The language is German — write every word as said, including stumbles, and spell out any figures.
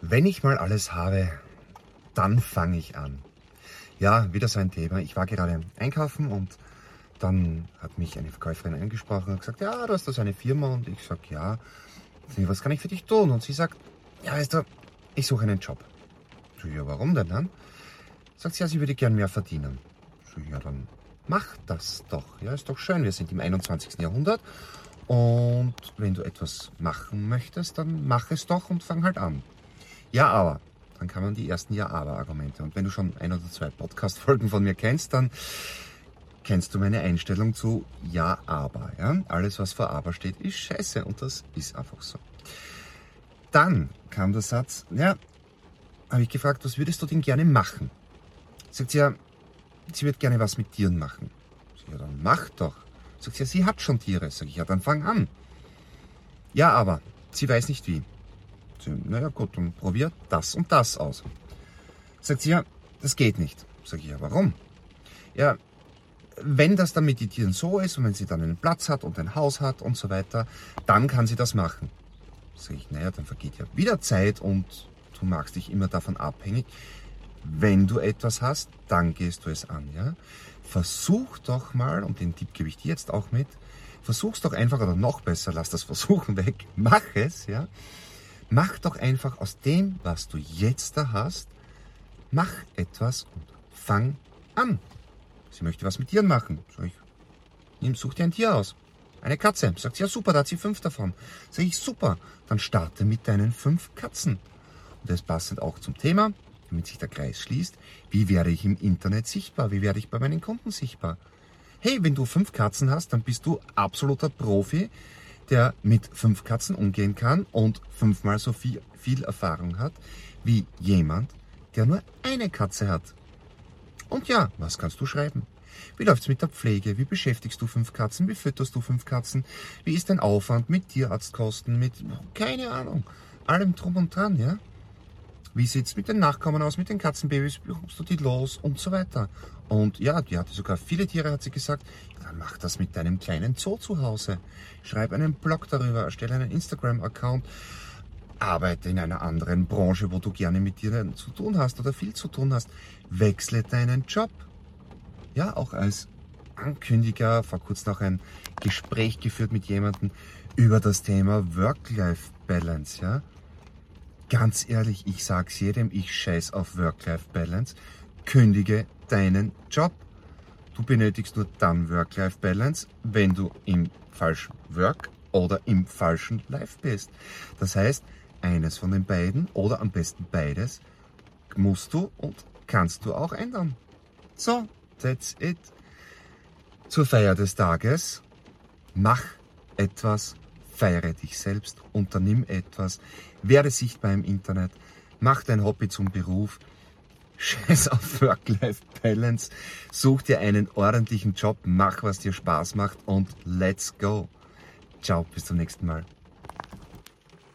Wenn ich mal alles habe, dann fange ich an. Ja, wieder so ein Thema. Ich war gerade einkaufen und dann hat mich eine Verkäuferin angesprochen und gesagt, ja, du hast da so eine Firma. Und ich sage, ja, was kann ich für dich tun? Und sie sagt, ja, weißt du, ich suche einen Job. Ich sage, ja, warum denn dann? Sagt sie, ja, sie würde gern mehr verdienen. Ich sage, ja, dann mach das doch. Ja, ist doch schön, wir sind im einundzwanzigsten Jahrhundert. Und wenn du etwas machen möchtest, dann mach es doch und fang halt an. Ja, aber. Dann kann man die ersten Ja-Aber-Argumente. Und wenn du schon ein oder zwei Podcast-Folgen von mir kennst, dann kennst du meine Einstellung zu Ja-Aber. Ja? Alles, was vor Aber steht, ist scheiße. Und das ist einfach so. Dann kam der Satz, ja, habe ich gefragt, was würdest du denn gerne machen? Sagt sie, ja, sie würde gerne was mit Tieren machen. Ich sag, ja, dann mach doch. Sagt sie, ja, sie hat schon Tiere. Sag ich, ja, dann fang an. Ja, aber sie weiß nicht wie. Naja gut, dann probier das und das aus. Sagt sie, ja, das geht nicht. Sag ich, ja, warum? Ja, wenn das dann mit den Tieren so ist und wenn sie dann einen Platz hat und ein Haus hat und so weiter, dann kann sie das machen. Sag ich, naja, dann vergeht ja wieder Zeit und du machst dich immer davon abhängig. Wenn du etwas hast, dann gehst du es an, ja? Versuch doch mal, und den Tipp gebe ich dir jetzt auch mit, versuch's doch einfach oder noch besser, lass das Versuchen weg, mach es, ja? Mach doch einfach aus dem, was du jetzt da hast, mach etwas und fang an. Sie möchte was mit Tieren machen. Sag ich, nimm, such dir ein Tier aus. Eine Katze. Sagt sie, ja super, da hat sie fünf davon. Sag ich, super, dann starte mit deinen fünf Katzen. Und das passend auch zum Thema, damit sich der Kreis schließt. Wie werde ich im Internet sichtbar? Wie werde ich bei meinen Kunden sichtbar? Hey, wenn du fünf Katzen hast, dann bist du absoluter Profi, der mit fünf Katzen umgehen kann und fünfmal so viel, viel Erfahrung hat, wie jemand, der nur eine Katze hat. Und ja, was kannst du schreiben? Wie läuft's mit der Pflege? Wie beschäftigst du fünf Katzen? Wie fütterst du fünf Katzen? Wie ist dein Aufwand mit Tierarztkosten? Mit, keine Ahnung, allem drum und dran, ja? Wie sieht's mit den Nachkommen aus, mit den Katzenbabys? Wie kommst du die los? Und so weiter. Und ja, die hatte sogar viele Tiere, hat sie gesagt. Dann mach das mit deinem kleinen Zoo zu Hause. Schreib einen Blog darüber, erstelle einen Instagram-Account. Arbeite in einer anderen Branche, wo du gerne mit Tieren zu tun hast oder viel zu tun hast. Wechsle deinen Job. Ja, auch als Ankündiger, vor kurzem noch ein Gespräch geführt mit jemandem über das Thema Work-Life-Balance, ja. Ganz ehrlich, ich sag's jedem, ich scheiß auf Work-Life-Balance. Kündige deinen Job. Du benötigst nur dann Work-Life-Balance, wenn du im falschen Work oder im falschen Life bist. Das heißt, eines von den beiden oder am besten beides musst du und kannst du auch ändern. So, that's it. Zur Feier des Tages, mach etwas. Feiere dich selbst, unternimm etwas, werde sichtbar im Internet, mach dein Hobby zum Beruf, scheiß auf Work-Life-Balance, such dir einen ordentlichen Job, mach, was dir Spaß macht und let's go. Ciao, bis zum nächsten Mal.